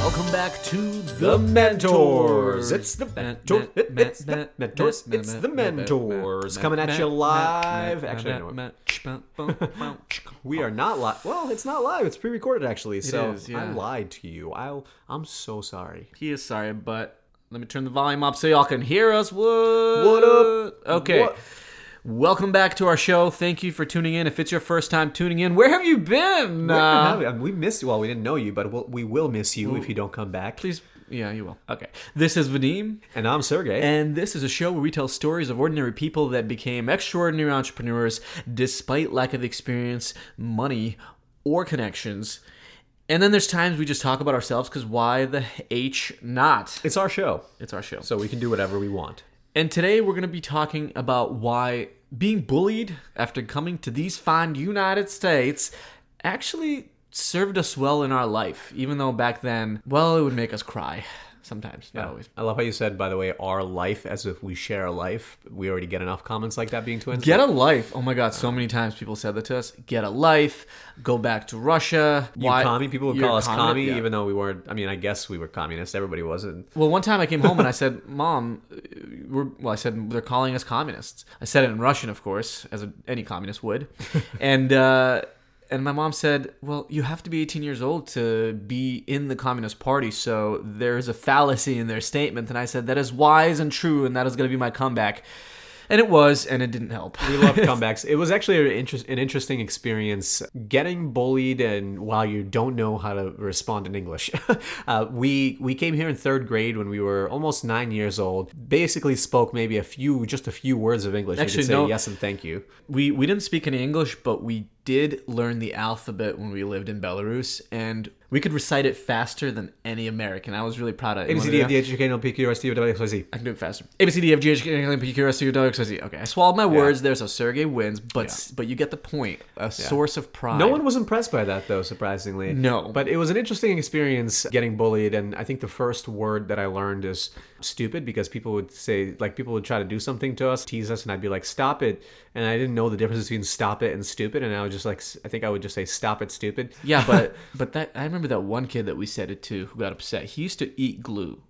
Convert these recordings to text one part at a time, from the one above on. Welcome back to The Mentors. It's The Mentors. It's The Mentors. It's The Mentors. Coming at you live. Actually, I know it. We are not live. Well, it's not live. It's pre-recorded, actually. So is, yeah. I lied to you. I'm so sorry. He is sorry, but let me turn the volume up so y'all can hear us. What up? Okay. What? Welcome back to our show. Thank you for tuning in. If it's your first time tuning in, where have you been? We missed you. Well, we didn't know you, but we will miss you if you don't come back. Please. Yeah, you will. Okay. This is Vadim. And I'm Sergey. And this is a show where we tell stories of ordinary people that became extraordinary entrepreneurs despite lack of experience, money, or connections. And then there's times we just talk about ourselves because why the H not? It's our show. It's our show. So we can do whatever we want. And today we're going to be talking about why being bullied after coming to these fine United States actually served us well in our life, even though back then, well, it would make us cry sometimes, not always. I love how you said, by the way, our life, as if we share a life. We already get enough comments like that being twins. Get a life. Oh my God, so many times people said that to us. Get a life. Go back to Russia. Why? Commie. People would call us commie, even though we weren't. I mean, I guess we were communists. Everybody wasn't. Well, one time I came home and I said, Mom, I said, they're calling us communists. I said it in Russian, of course, as any communist would. And my mom said, well, you have to be 18 years old to be in the Communist Party, so there's a fallacy in their statement. And I said, that is wise and true, and that is going to be my comeback. And it was, and it didn't help. We love comebacks. It was actually an interesting experience getting bullied, and while you don't know how to respond in English. We came here in third grade when we were almost 9 years old. Basically spoke maybe just a few words of English. Actually, you could say yes and thank you. We didn't speak any English, but we did learn the alphabet when we lived in Belarus, and we could recite it faster than any American. I was really proud of it. ABCDFGHKLPQRSTUWXYZ. I can do it faster. ABCDFGHKLPQRSTUWXYZ. Okay, I swallowed my words there, so Sergey wins, but you get the point. A source of pride. No one was impressed by that, though, surprisingly. No. But it was an interesting experience getting bullied, and I think the first word that I learned is stupid, because people would say, like, people would try to do something to us, tease us, and I'd be like, stop it. And I didn't know the difference between stop it and stupid, and I was just like, I think I would just say stop it, stupid. Yeah, but that, I remember that one kid that we said it to who got upset. He used to eat glue.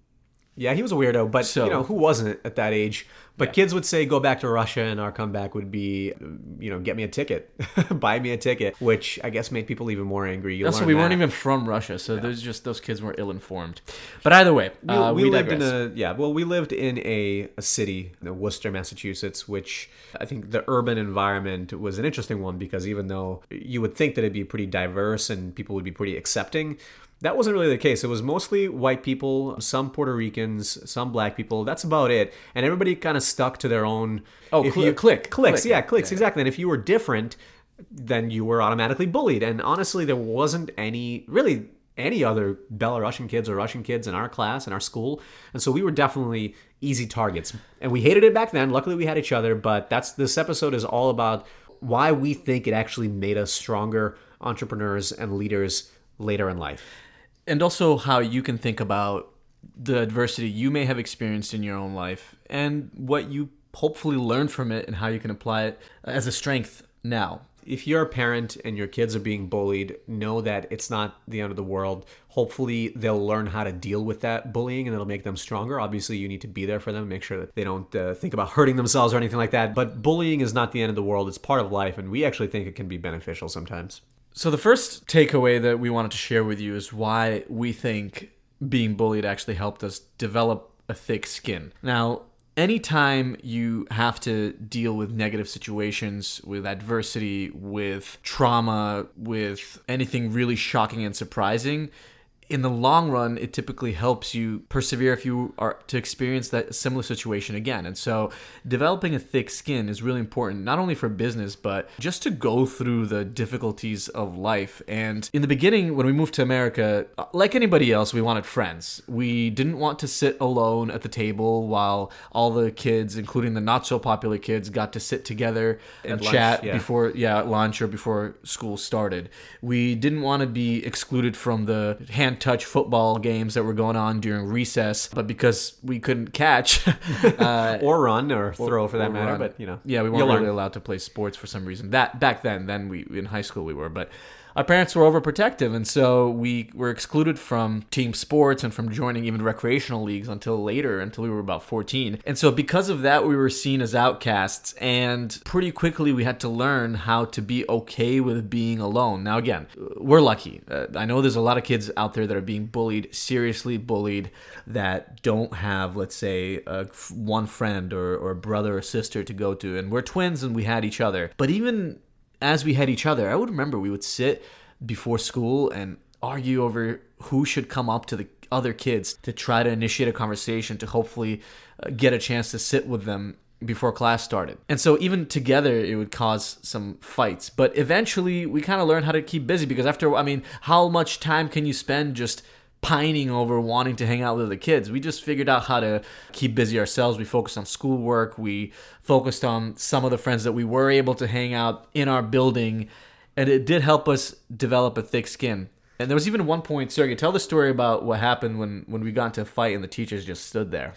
Yeah, he was a weirdo, but who wasn't at that age? But Kids would say, go back to Russia, and our comeback would be, get me a ticket, buy me a ticket, which I guess made people even more angry. Weren't even from Russia, so there's just those kids were ill-informed. But either way, we lived digress. We lived in a city, Worcester, Massachusetts, which I think the urban environment was an interesting one, because even though you would think that it'd be pretty diverse and people would be pretty accepting, that wasn't really the case. It was mostly white people, some Puerto Ricans, some black people. That's about it. And everybody kind of stuck to their own... Clicks, exactly. And if you were different, then you were automatically bullied. And honestly, there wasn't any other Belarusian kids or Russian kids in our class, in our school. And so we were definitely easy targets. And we hated it back then. Luckily, we had each other. But this episode is all about why we think it actually made us stronger entrepreneurs and leaders later in life. And also how you can think about the adversity you may have experienced in your own life and what you hopefully learn from it and how you can apply it as a strength now. If you're a parent and your kids are being bullied, know that it's not the end of the world. Hopefully, they'll learn how to deal with that bullying and it'll make them stronger. Obviously, you need to be there for them, make sure that they don't think about hurting themselves or anything like that. But bullying is not the end of the world. It's part of life, and we actually think it can be beneficial sometimes. So the first takeaway that we wanted to share with you is why we think being bullied actually helped us develop a thick skin. Now, anytime you have to deal with negative situations, with adversity, with trauma, with anything really shocking and surprising, in the long run, it typically helps you persevere if you are to experience that similar situation again. And so developing a thick skin is really important, not only for business, but just to go through the difficulties of life. And in the beginning, when we moved to America, like anybody else, we wanted friends. We didn't want to sit alone at the table while all the kids, including the not so popular kids, got to sit together and chat before lunch or before school started. We didn't want to be excluded from the hand touch football games that were going on during recess, but because we couldn't catch or run or throw for that matter, but we weren't really allowed to play sports for some reason. That back then we in high school we were, but our parents were overprotective, and so we were excluded from team sports and from joining even recreational leagues until later, until we were about 14. And so because of that, we were seen as outcasts, and pretty quickly we had to learn how to be okay with being alone. Now again, we're lucky. I know there's a lot of kids out there that are being bullied, seriously bullied, that don't have, let's say, one friend or brother or sister to go to, and we're twins and we had each other. But even as we had each other, I would remember we would sit before school and argue over who should come up to the other kids to try to initiate a conversation to hopefully get a chance to sit with them before class started. And so even together, it would cause some fights. But eventually, we kind of learned how to keep busy, because after, I mean, how much time can you spend just pining over wanting to hang out with the kids? We just figured out how to keep busy ourselves. We focused on schoolwork. We focused on some of the friends that we were able to hang out in our building, and it did help us develop a thick skin. And there was even one point, Sergey, tell the story about what happened when we got into a fight and the teachers just stood there.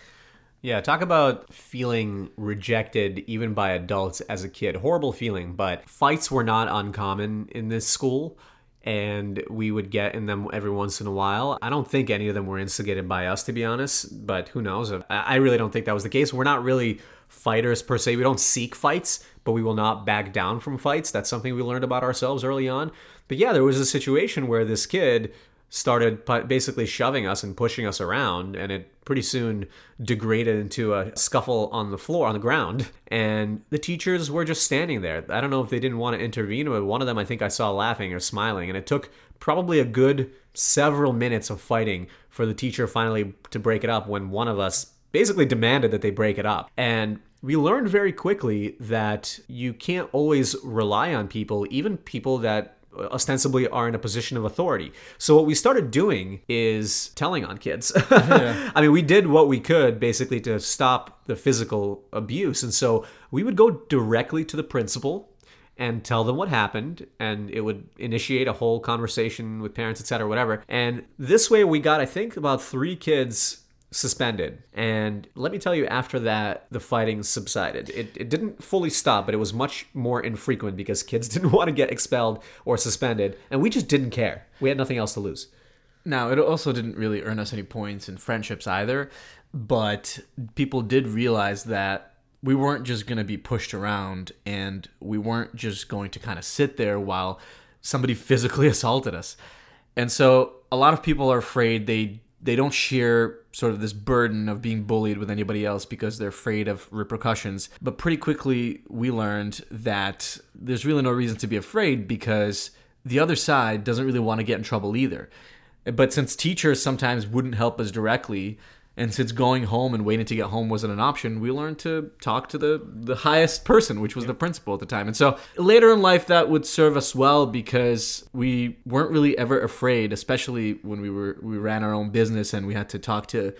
Yeah, talk about feeling rejected even by adults as a kid. Horrible feeling, but fights were not uncommon in this school. And we would get in them every once in a while. I don't think any of them were instigated by us, to be honest, but who knows? I really don't think that was the case. We're not really fighters per se. We don't seek fights, but we will not back down from fights. That's something we learned about ourselves early on. But yeah, there was a situation where this kid started basically shoving us and pushing us around, and it pretty soon degraded into a scuffle on the floor, on the ground, and the teachers were just standing there. I don't know if they didn't want to intervene, but one of them I think I saw laughing or smiling, and it took probably a good several minutes of fighting for the teacher finally to break it up when one of us basically demanded that they break it up. And we learned very quickly that you can't always rely on people, even people that ostensibly are in a position of authority. So what we started doing is telling on kids. Yeah. I mean, we did what we could basically to stop the physical abuse. And so we would go directly to the principal and tell them what happened, and it would initiate a whole conversation with parents, et cetera, whatever. And this way we got, I think, about 3 kids suspended. And let me tell you, after that, the fighting subsided. It didn't fully stop, but it was much more infrequent because kids didn't want to get expelled or suspended. And we just didn't care. We had nothing else to lose. Now, it also didn't really earn us any points in friendships either. But people did realize that we weren't just going to be pushed around, and we weren't just going to kind of sit there while somebody physically assaulted us. And so a lot of people are afraid they don't share sort of this burden of being bullied with anybody else because they're afraid of repercussions. But pretty quickly, we learned that there's really no reason to be afraid because the other side doesn't really want to get in trouble either. But since teachers sometimes wouldn't help us directly, and since going home and waiting to get home wasn't an option, we learned to talk to the highest person, which was the principal at the time. And so later in life, that would serve us well because we weren't really ever afraid, especially when we ran our own business and we had to talk to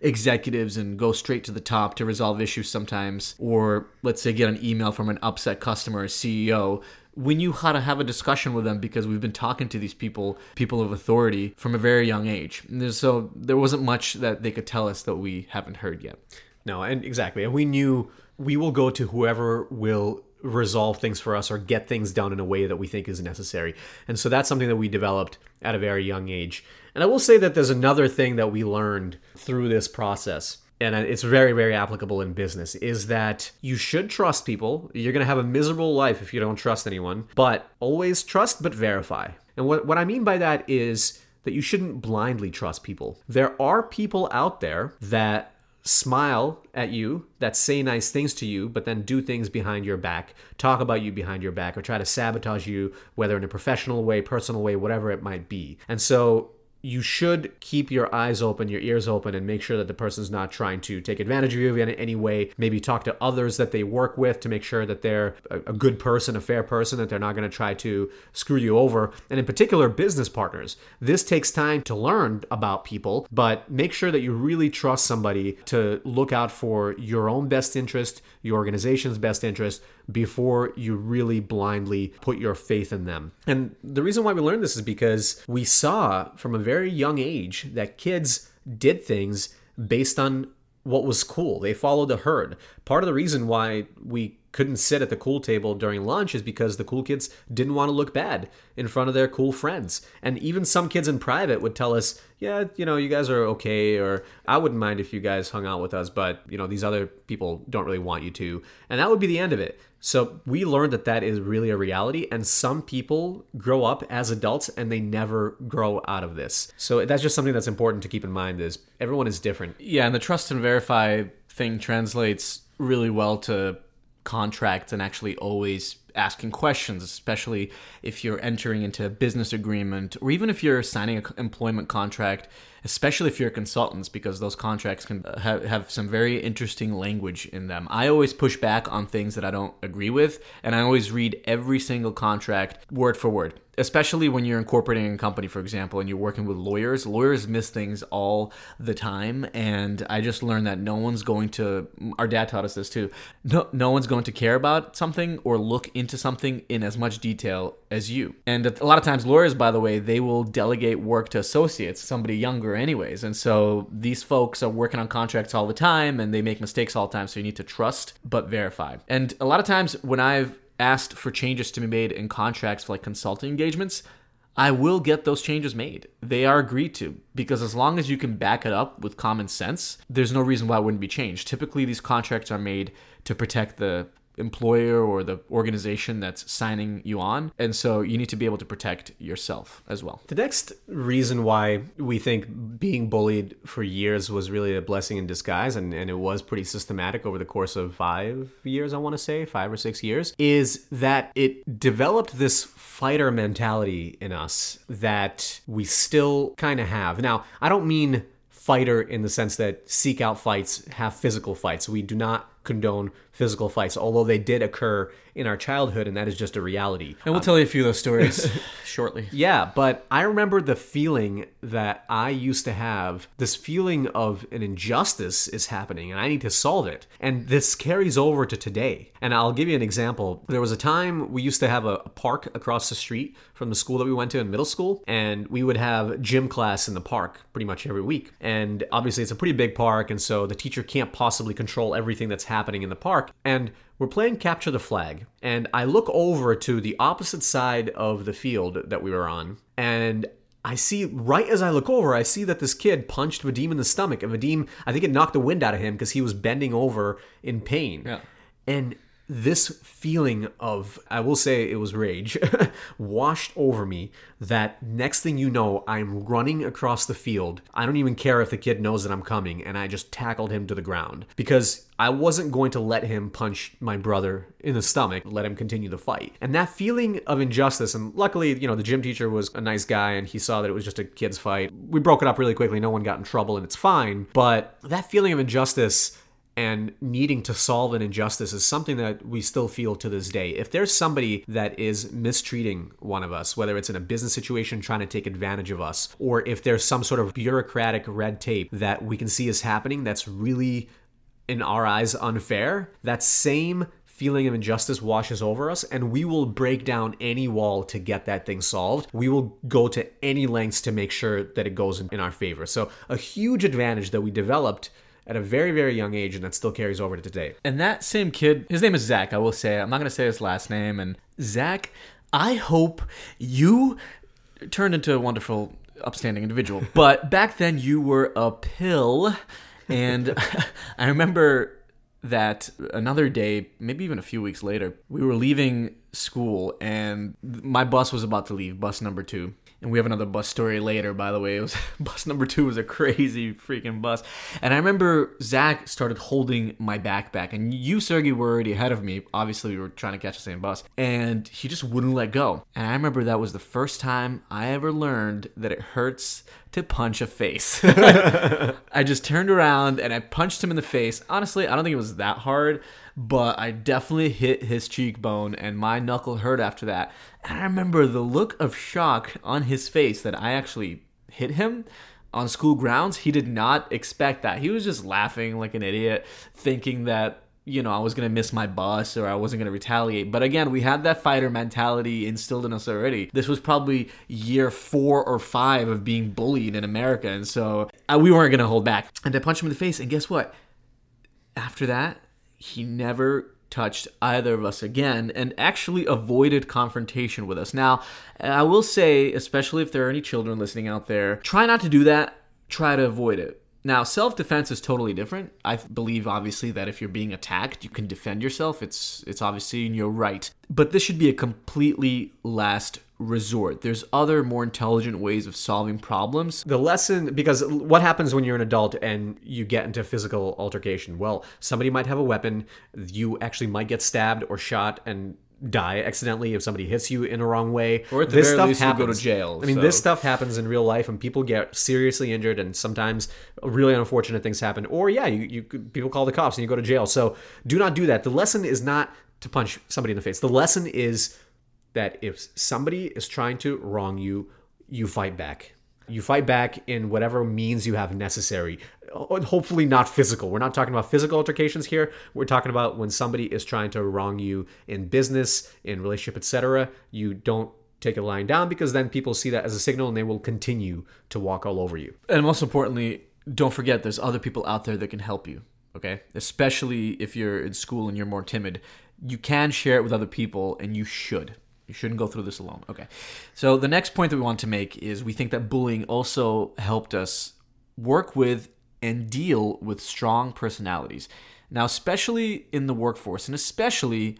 executives and go straight to the top to resolve issues sometimes, or let's say get an email from an upset customer or CEO. We knew how to have a discussion with them because we've been talking to these people of authority from a very young age. And so there wasn't much that they could tell us that we haven't heard yet. No, and exactly. And we knew we will go to whoever will resolve things for us or get things done in a way that we think is necessary. And so that's something that we developed at a very young age. And I will say that there's another thing that we learned through this process, and it's very, very applicable in business, is that you should trust people. You're going to have a miserable life if you don't trust anyone, but always trust but verify. And what I mean by that is that you shouldn't blindly trust people. There are people out there that smile at you, that say nice things to you, but then do things behind your back, talk about you behind your back, or try to sabotage you, whether in a professional way, personal way, whatever it might be. And so you should keep your eyes open, your ears open, and make sure that the person's not trying to take advantage of you in any way. Maybe talk to others that they work with to make sure that they're a good person, a fair person, that they're not going to try to screw you over. And in particular, business partners. This takes time to learn about people, but make sure that you really trust somebody to look out for your own best interest, your organization's best interest, before you really blindly put your faith in them. And the reason why we learned this is because we saw from a very young age that kids did things based on what was cool. They followed the herd. Part of the reason why we couldn't sit at the cool table during lunch is because the cool kids didn't want to look bad in front of their cool friends. And even some kids in private would tell us, yeah, you know, you guys are okay, or I wouldn't mind if you guys hung out with us, but, you know, these other people don't really want you to. And that would be the end of it. So we learned that that is really a reality. And some people grow up as adults and they never grow out of this. So that's just something that's important to keep in mind, is everyone is different. Yeah, and the trust and verify thing translates really well to contracts and actually always asking questions, especially if you're entering into a business agreement or even if you're signing an employment contract, especially if you're consultants, because those contracts can have some very interesting language in them. I always push back on things that I don't agree with, and I always read every single contract word for word, especially when you're incorporating a company, for example, and you're working with lawyers. Lawyers miss things all the time, and I just learned that no one's going to, our dad taught us this too, no one's going to care about something or look into something in as much detail as you. And a lot of times lawyers, by the way, they will delegate work to associates, somebody younger anyways. And so these folks are working on contracts all the time and they make mistakes all the time. So you need to trust, but verify. And a lot of times when I've asked for changes to be made in contracts for like consulting engagements, I will get those changes made. They are agreed to, because as long as you can back it up with common sense, there's no reason why it wouldn't be changed. Typically, these contracts are made to protect the employer or the organization that's signing you on. And so you need to be able to protect yourself as well. The next reason why we think being bullied for years was really a blessing in disguise, and it was pretty systematic over the course of 5 years, I want to say, 5 or 6 years, is that it developed this fighter mentality in us that we still kind of have. Now, I don't mean fighter in the sense that seek out fights, have physical fights. We do not condone physical fights, although they did occur in our childhood, and that is just a reality. And we'll tell you a few of those stories shortly. Yeah, but I remember the feeling that I used to have, this feeling of an injustice is happening and I need to solve it. And this carries over to today. And I'll give you an example. There was a time we used to have a park across the street from the school that we went to in middle school, and we would have gym class in the park pretty much every week. And obviously it's a pretty big park, and so the teacher can't possibly control everything that's happening in the park, and we're playing capture the flag, and I look over to the opposite side of the field that we were on, and I see, right as I look over, I see that this kid punched Vadim in the stomach, and Vadim, I think it knocked the wind out of him because he was bending over in pain. Yeah. And this feeling of, I will say it was rage, washed over me, that next thing you know, I'm running across the field. I don't even care if the kid knows that I'm coming, and I just tackled him to the ground because I wasn't going to let him punch my brother in the stomach, let him continue the fight. And that feeling of injustice, and luckily, you know, the gym teacher was a nice guy and he saw that it was just a kid's fight. We broke it up really quickly. No one got in trouble, and it's fine. But that feeling of injustice and needing to solve an injustice is something that we still feel to this day. If there's somebody that is mistreating one of us, whether it's in a business situation trying to take advantage of us, or if there's some sort of bureaucratic red tape that we can see is happening that's really, in our eyes, unfair, that same feeling of injustice washes over us, and we will break down any wall to get that thing solved. We will go to any lengths to make sure that it goes in our favor. So a huge advantage that we developed at a very, very young age, and that still carries over to today. And that same kid, his name is Zach, I will say. I'm not going to say his last name. And Zach, I hope you turned into a wonderful, upstanding individual. But back then, you were a pill. And I remember that another day, maybe even a few weeks later, we were leaving school, and my bus was about to leave, bus number 2. And we have another bus story later, by the way. It was bus number 2 was a crazy freaking bus. And I remember Zach started holding my backpack. And you, Sergey, were already ahead of me. Obviously, we were trying to catch the same bus. And he just wouldn't let go. And I remember that was the first time I ever learned that it hurts to punch a face. I just turned around and I punched him in the face. Honestly, I don't think it was that hard, but I definitely hit his cheekbone and my knuckle hurt after that. And I remember the look of shock on his face that I actually hit him on school grounds. He did not expect that. He was just laughing like an idiot, thinking that, you know, I was going to miss my bus or I wasn't going to retaliate. But again, we had that fighter mentality instilled in us already. This was probably year 4 or 5 of being bullied in America. And so we weren't going to hold back. And I punched him in the face. And guess what? After that, he never touched either of us again and actually avoided confrontation with us. Now, I will say, especially if there are any children listening out there, try not to do that. Try to avoid it. Now, self-defense is totally different. I believe, obviously, that if you're being attacked, you can defend yourself. It's obviously in your right. But this should be a completely last resort. There's other, more intelligent ways of solving problems. The lesson, because what happens when you're an adult and you get into physical altercation? Well, somebody might have a weapon. You actually might get stabbed or shot and die accidentally if somebody hits you in a wrong way. Or at the very least, you go to jail. I mean, this stuff happens in real life, and people get seriously injured, and sometimes really unfortunate things happen. Or, yeah, you people call the cops, and you go to jail. So do not do that. The lesson is not to punch somebody in the face. The lesson is that if somebody is trying to wrong you, you fight back. You fight back in whatever means you have necessary. Hopefully not physical. We're not talking about physical altercations here. We're talking about when somebody is trying to wrong you in business, in relationship, etc. You don't take it lying down, because then people see that as a signal and they will continue to walk all over you. And most importantly, don't forget there's other people out there that can help you, okay? Especially if you're in school and you're more timid. You can share it with other people, and you should. You shouldn't go through this alone. Okay. So the next point that we want to make is we think that bullying also helped us work with and deal with strong personalities. Now, especially in the workforce, and especially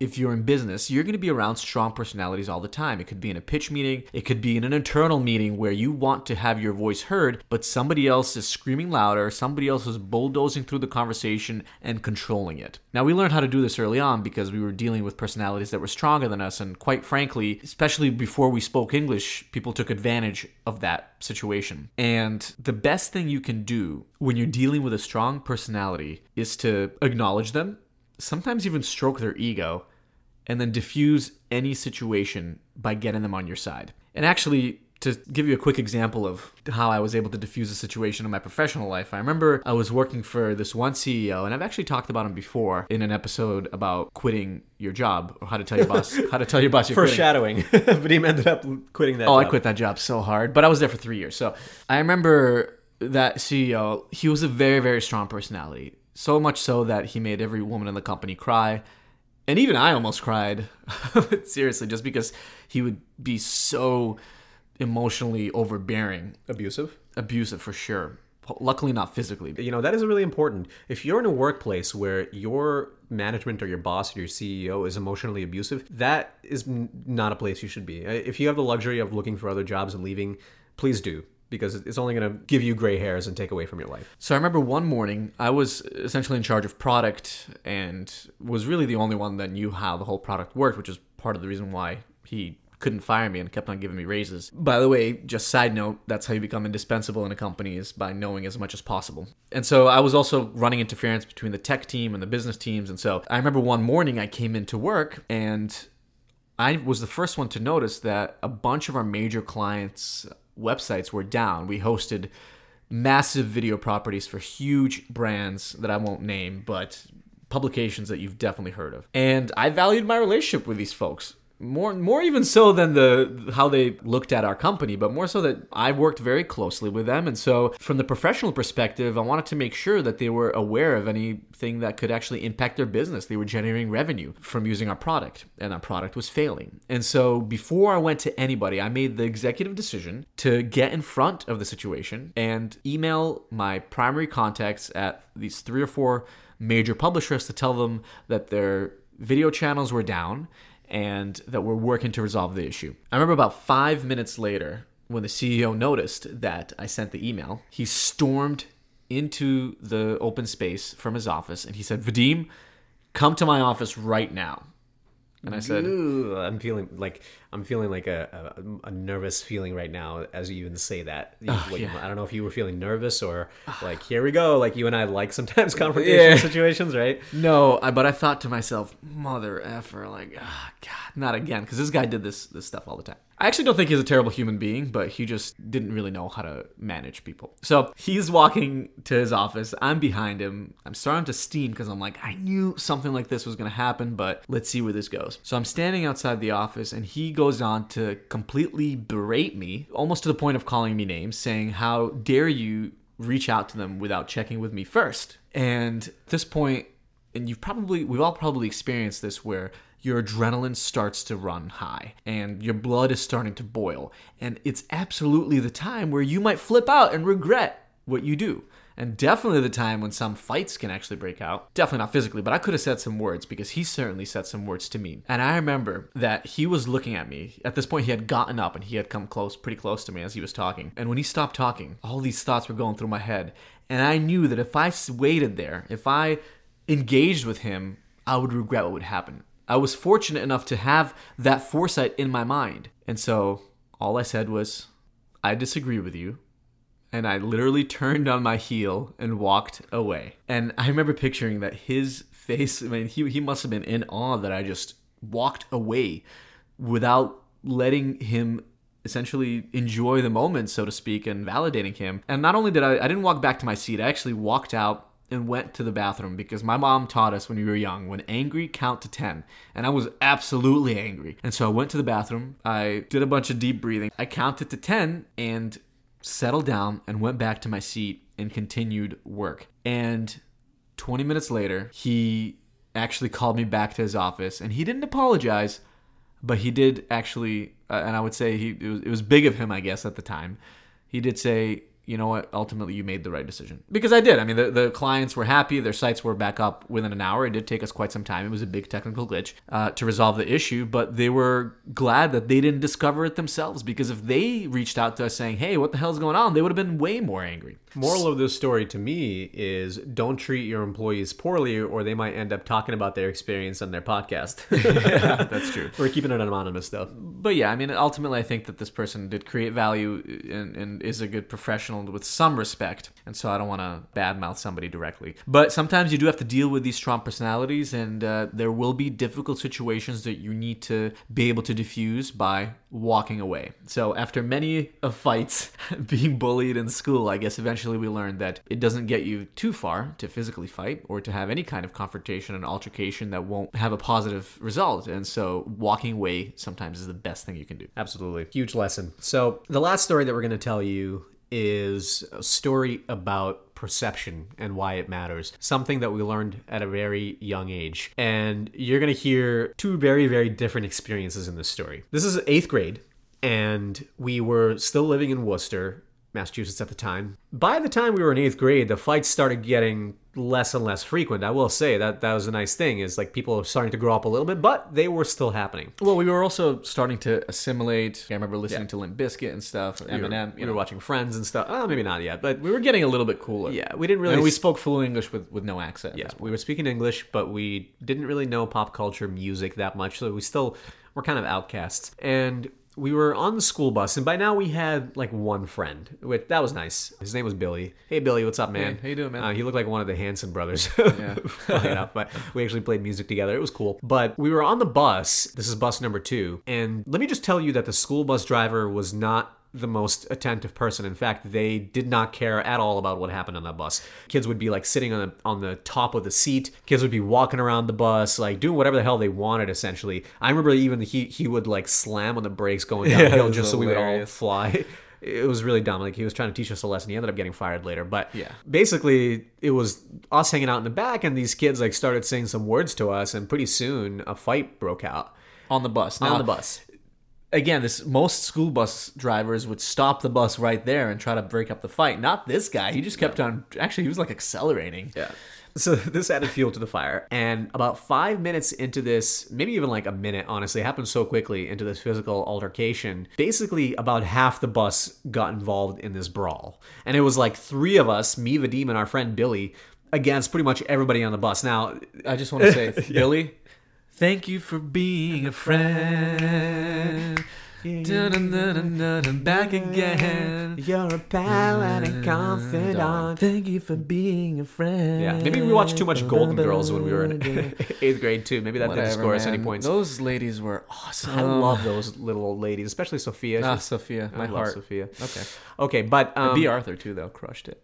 if you're in business, you're going to be around strong personalities all the time. It could be in a pitch meeting. It could be in an internal meeting where you want to have your voice heard, but somebody else is screaming louder. Somebody else is bulldozing through the conversation and controlling it. Now, we learned how to do this early on because we were dealing with personalities that were stronger than us. And quite frankly, especially before we spoke English, people took advantage of that situation. And the best thing you can do when you're dealing with a strong personality is to acknowledge them, sometimes even stroke their ego, and then diffuse any situation by getting them on your side. And actually, to give you a quick example of how I was able to diffuse a situation in my professional life, I remember I was working for this one CEO, and I've actually talked about him before in an episode about quitting your job, or how to tell your boss you're foreshadowing. But he ended up quitting that job. I quit that job so hard, but I was there for 3 years. So I remember that CEO, he was a very, very strong personality, so much so that he made every woman in the company cry. And even I almost cried, seriously, just because he would be so emotionally overbearing. Abusive? Abusive, for sure. Luckily, not physically. You know, that is really important. If you're in a workplace where your management or your boss or your CEO is emotionally abusive, that is not a place you should be. If you have the luxury of looking for other jobs and leaving, please do, because it's only going to give you gray hairs and take away from your life. So I remember one morning, I was essentially in charge of product and was really the only one that knew how the whole product worked, which is part of the reason why he couldn't fire me and kept on giving me raises. By the way, just side note, that's how you become indispensable in a company, is by knowing as much as possible. And so I was also running interference between the tech team and the business teams. And so I remember one morning I came into work and I was the first one to notice that a bunch of our major clients' websites were down. We hosted massive video properties for huge brands that I won't name, but publications that you've definitely heard of. And I valued my relationship with these folks more even so than how they looked at our company, but more so that I worked very closely with them. And so from the professional perspective, I wanted to make sure that they were aware of anything that could actually impact their business. They were generating revenue from using our product, and our product was failing. And so before I went to anybody, I made the executive decision to get in front of the situation and email my primary contacts at these 3 or 4 major publishers to tell them that their video channels were down and that we're working to resolve the issue. I remember about 5 minutes later, when the CEO noticed that I sent the email, he stormed into the open space from his office and he said, "Vadim, come to my office right now." And I said, I'm feeling like a nervous feeling right now as you even say that. I don't know if you were feeling nervous or like, here we go. Like you and I like sometimes confrontation situations, right? No, but I thought to myself, mother effer, like, oh, God, not again. Because this guy did this stuff all the time. I actually don't think he's a terrible human being, but he just didn't really know how to manage people. So he's walking to his office. I'm behind him. I'm starting to steam because I'm like, I knew something like this was going to happen, but let's see where this goes. So I'm standing outside the office and he goes on to completely berate me, almost to the point of calling me names, saying, "How dare you reach out to them without checking with me first?" And at this point, and we've all probably experienced this, where your adrenaline starts to run high and your blood is starting to boil. And it's absolutely the time where you might flip out and regret what you do. And definitely the time when some fights can actually break out. Definitely not physically, but I could have said some words, because he certainly said some words to me. And I remember that he was looking at me. At this point, he had gotten up and he had come close, pretty close to me as he was talking. And when he stopped talking, all these thoughts were going through my head. And I knew that if I waited there, if I engaged with him, I would regret what would happen. I was fortunate enough to have that foresight in my mind. And so all I said was, I disagree with you. And I literally turned on my heel and walked away. And I remember picturing that his face, I mean, he must have been in awe that I just walked away without letting him essentially enjoy the moment, so to speak, and validating him. And not only did I didn't walk back to my seat, I actually walked out and went to the bathroom, because my mom taught us when we were young, when angry, count to 10. And I was absolutely angry. And so I went to the bathroom, I did a bunch of deep breathing, I counted to 10 and settled down and went back to my seat and continued work. And 20 minutes later, he actually called me back to his office, and he didn't apologize, but he did actually, and I would say it was big of him, I guess, at the time. He did say, you know what, ultimately you made the right decision. Because I did. I mean, the clients were happy. Their sites were back up within an hour. It did take us quite some time. It was a big technical glitch to resolve the issue, but they were glad that they didn't discover it themselves, because if they reached out to us saying, hey, what the hell's going on, they would have been way more angry. Moral of this story to me is don't treat your employees poorly, or they might end up talking about their experience on their podcast. Yeah, that's true. We're keeping it anonymous, though. But yeah, I mean, ultimately, I think that this person did create value and is a good professional with some respect, and so I don't want to badmouth somebody directly. But sometimes you do have to deal with these strong personalities, and there will be difficult situations that you need to be able to diffuse by walking away. So after many fights, being bullied in school, I guess eventually we learned that it doesn't get you too far to physically fight or to have any kind of confrontation and altercation that won't have a positive result, and so walking away sometimes is the best thing you can do. Absolutely. Huge lesson. So the last story that we're going to tell you is a story about perception and why it matters. Something that we learned at a very young age. And you're going to hear two very, very different experiences in this story. This is 8th grade, and we were still living in Worcester, Massachusetts at the time. By the time we were in 8th grade, the fights started getting less and less frequent. I will say that was a nice thing, is like people are starting to grow up a little bit, but they were still happening. Well, we were also starting to assimilate. I remember listening to Limp Bizkit and stuff, Eminem, you know, watching Friends and stuff. Oh, maybe not yet, but we were getting a little bit cooler. Yeah, we didn't really... And we spoke fluent English with no accent. Yeah, we were speaking English, but we didn't really know pop culture music that much, so we still were kind of outcasts. And we were on the school bus, and by now we had like one friend. That was nice. His name was Billy. Hey, Billy, what's up, man? Hey, how you doing, man? He looked like one of the Hanson brothers. Yeah. Enough, but we actually played music together. It was cool. But we were on the bus. This is bus number 2. And let me just tell you that the school bus driver was not the most attentive person. In fact, they did not care at all about what happened on that bus. Kids would be like sitting on the top of the seat. Kids would be walking around the bus, like doing whatever the hell they wanted, essentially. I remember even he would like slam on the brakes going downhill just so hilarious. We would all fly. It was really dumb. Like, he was trying to teach us a lesson. He ended up getting fired later. But yeah, basically, it was us hanging out in the back, and these kids like started saying some words to us, and pretty soon a fight broke out. On the bus. On the bus. Again, most school bus drivers would stop the bus right there and try to break up the fight. Not this guy. He just kept on. Actually, he was like accelerating. Yeah. So this added fuel to the fire. And about 5 minutes into this, maybe even like a minute, honestly, it happened so quickly, into this physical altercation, basically about half the bus got involved in this brawl. And it was like 3 of us, me, Vadim, and our friend Billy, against pretty much everybody on the bus. Now, I just want to say, Billy, thank you for being a friend. Back again. You're a pal and a confidant. Thank you for being a friend. Yeah, maybe we watched too much Golden Girls when we were in 8th grade too. Maybe that didn't score us any points. Those ladies were awesome. I love those little old ladies, especially Sophia. Sophia, my heart. Sophia. Okay, but Bea Arthur too, though, crushed it.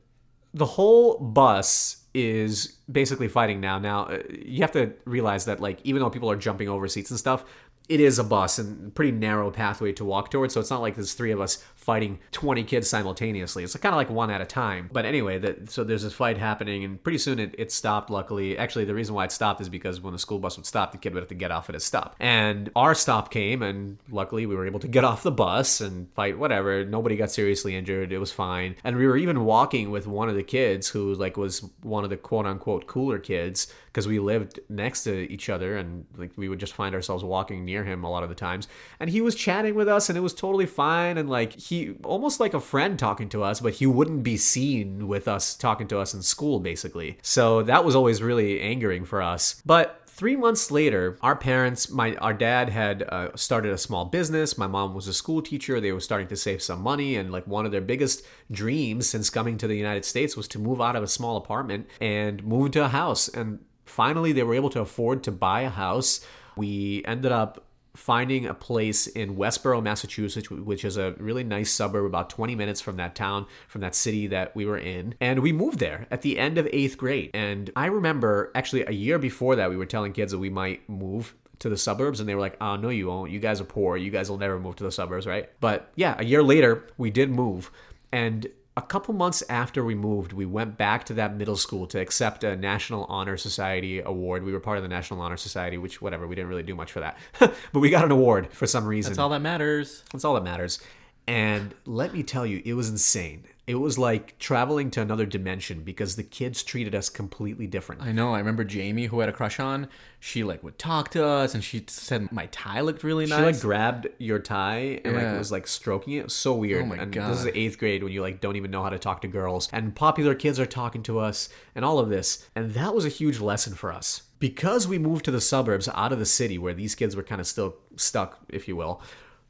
The whole bus is basically fighting now. Now, you have to realize that, like, even though people are jumping over seats and stuff, it is a bus and pretty narrow pathway to walk towards. So it's not like there's three of us fighting 20 kids simultaneously. It's kind of like one at a time. But anyway, so there's this fight happening, and pretty soon it stopped, luckily. Actually, the reason why it stopped is because when the school bus would stop, the kid would have to get off at his stop. And our stop came, and luckily we were able to get off the bus and fight whatever. Nobody got seriously injured. It was fine. And we were even walking with one of the kids who like was one of the quote-unquote cooler kids, because we lived next to each other, and like we would just find ourselves walking near him a lot of the times. And he was chatting with us, and it was totally fine, and like he almost like a friend talking to us, but he wouldn't be seen with us talking to us in school, basically. So that was always really angering for us. But 3 months later, our parents, our dad had started a small business. My mom was a school teacher. They were starting to save some money. And like one of their biggest dreams since coming to the United States was to move out of a small apartment and move into a house. And finally, they were able to afford to buy a house. We ended up finding a place in Westboro, Massachusetts, which is a really nice suburb, about 20 minutes from that town, from that city that we were in. And we moved there at the end of 8th grade. And I remember actually a year before that, we were telling kids that we might move to the suburbs, and they were like, oh, no, you won't. You guys are poor. You guys will never move to the suburbs, right? But yeah, a year later, we did move. And a couple months after we moved, we went back to that middle school to accept a National Honor Society award. We were part of the National Honor Society, which, whatever, we didn't really do much for that. But we got an award for some reason. That's all that matters. That's all that matters. And let me tell you, it was insane. It was like traveling to another dimension because the kids treated us completely different. I know. I remember Jamie, who I had a crush on, she like would talk to us, and she said my tie looked really nice. She like grabbed your tie and like was like stroking it. It was so weird. Oh my God. This is the 8th grade when you like don't even know how to talk to girls, and popular kids are talking to us and all of this. And that was a huge lesson for us. Because we moved to the suburbs out of the city where these kids were kind of still stuck, if you will,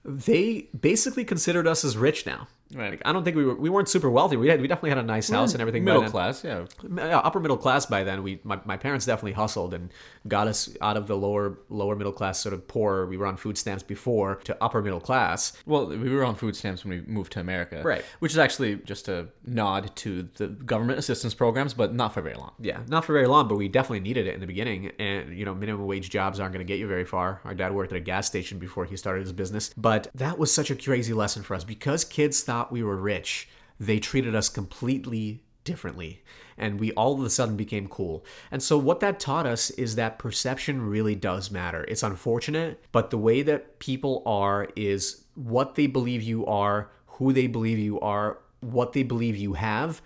they basically considered us as rich now. Right. Like, I don't think we weren't super wealthy. We definitely had a nice house and everything. Middle class, yeah. Upper middle class by then. My parents definitely hustled and got us out of the lower middle class, sort of poor. We were on food stamps before, to upper middle class. Well, we were on food stamps when we moved to America. Right. Which is actually just a nod to the government assistance programs, but not for very long. Yeah, not for very long, but we definitely needed it in the beginning. And, you know, minimum wage jobs aren't going to get you very far. Our dad worked at a gas station before he started his business. But that was such a crazy lesson for us because kids thought we were rich. They treated us completely differently, and we all of a sudden became cool. And so what that taught us is that perception really does matter. It's unfortunate, but the way that people are is what they believe you are, who they believe you are, what they believe you have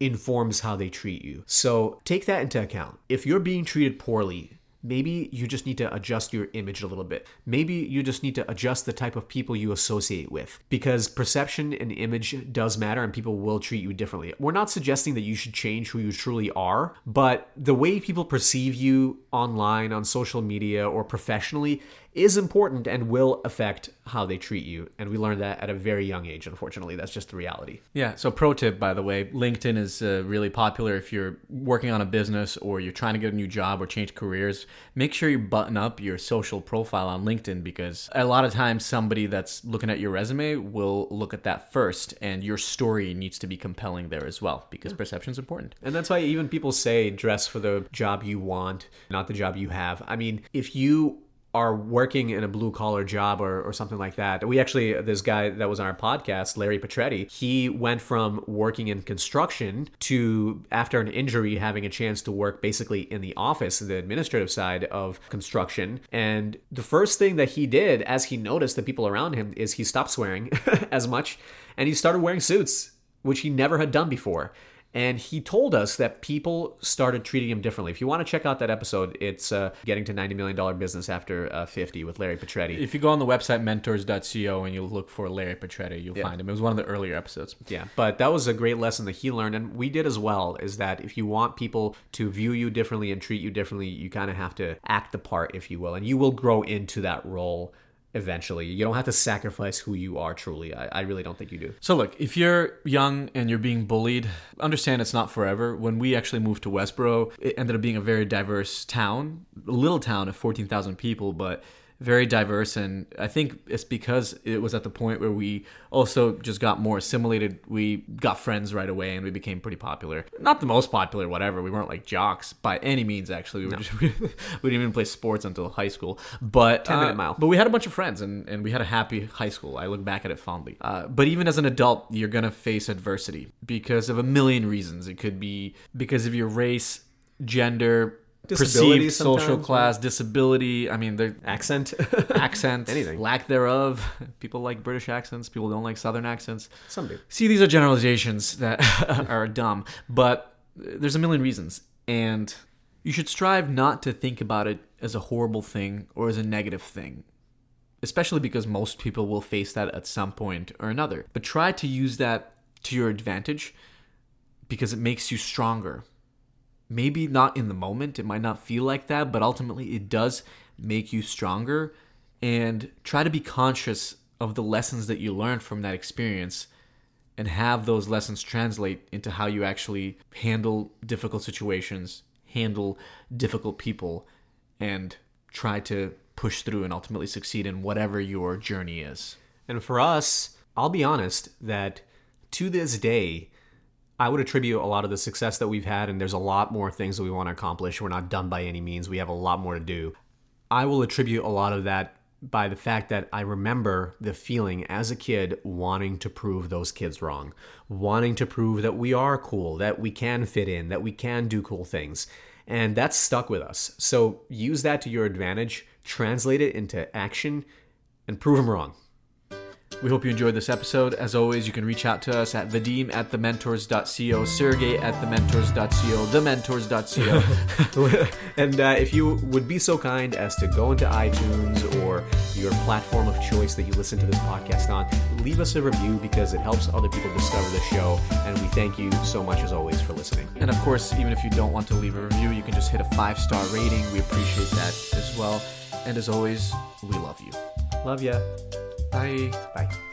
informs how they treat you. So take that into account. If you're being treated poorly, maybe you just need to adjust your image a little bit. Maybe you just need to adjust the type of people you associate with, because perception and image does matter, and people will treat you differently. We're not suggesting that you should change who you truly are, but the way people perceive you online, on social media, or professionally is important and will affect how they treat you. And we learned that at a very young age, unfortunately. That's just the reality. Yeah. So pro tip, by the way, LinkedIn is really popular if you're working on a business or you're trying to get a new job or change careers. Make sure you button up your social profile on LinkedIn, because a lot of times somebody that's looking at your resume will look at that first, and your story needs to be compelling there as well, because perception's important. And that's why even people say dress for the job you want, not the job you have. I mean, if you are working in a blue-collar job or something like that. We actually, this guy that was on our podcast, Larry Petretti, he went from working in construction to, after an injury, having a chance to work basically in the office, the administrative side of construction. And the first thing that he did, as he noticed the people around him, is he stopped swearing as much, and he started wearing suits, which he never had done before. And he told us that people started treating him differently. If you want to check out that episode, it's Getting to $90 Million Business After 50 with Larry Petretti. If you go on the website mentors.co and you look for Larry Petretti, you'll find him. It was one of the earlier episodes. Yeah, but that was a great lesson that he learned, and we did as well, is that if you want people to view you differently and treat you differently, you kind of have to act the part, if you will, and you will grow into that role eventually. You don't have to sacrifice who you are truly. I really don't think you do. So look, if you're young and you're being bullied, understand it's not forever. When we actually moved to Westboro, it ended up being a very diverse town, a little town of 14,000 people, but very diverse. And I think it's because it was at the point where we also just got more assimilated. We got friends right away and we became pretty popular. Not the most popular, whatever. We weren't like jocks by any means, actually. We didn't even play sports until high school. But 10-minute mile. But we had a bunch of friends and we had a happy high school. I look back at it fondly. But even as an adult, you're going to face adversity because of a million reasons. It could be because of your race, gender, perceived social class, disability. I mean, their accent, anything, lack thereof. People like British accents. People don't like Southern accents. Some do. See, these are generalizations that are dumb, but there's a million reasons, and you should strive not to think about it as a horrible thing or as a negative thing, especially because most people will face that at some point or another. But try to use that to your advantage because it makes you stronger. Maybe not in the moment, it might not feel like that, but ultimately it does make you stronger. And try to be conscious of the lessons that you learned from that experience and have those lessons translate into how you actually handle difficult situations, handle difficult people, and try to push through and ultimately succeed in whatever your journey is. And for us, I'll be honest that to this day, I would attribute a lot of the success that we've had, and there's a lot more things that we want to accomplish. We're not done by any means. We have a lot more to do. I will attribute a lot of that by the fact that I remember the feeling as a kid wanting to prove those kids wrong, wanting to prove that we are cool, that we can fit in, that we can do cool things. And that's stuck with us. So use that to your advantage, translate it into action, and prove them wrong. We hope you enjoyed this episode. As always, you can reach out to us at vadim@thementors.co, sergey@thementors.co, thementors.co. And if you would be so kind as to go into iTunes or your platform of choice that you listen to this podcast on, leave us a review because it helps other people discover the show. And we thank you so much, as always, for listening. And of course, even if you don't want to leave a review, you can just hit a 5-star rating. We appreciate that as well. And as always, we love you. Love ya. Bye. Bye.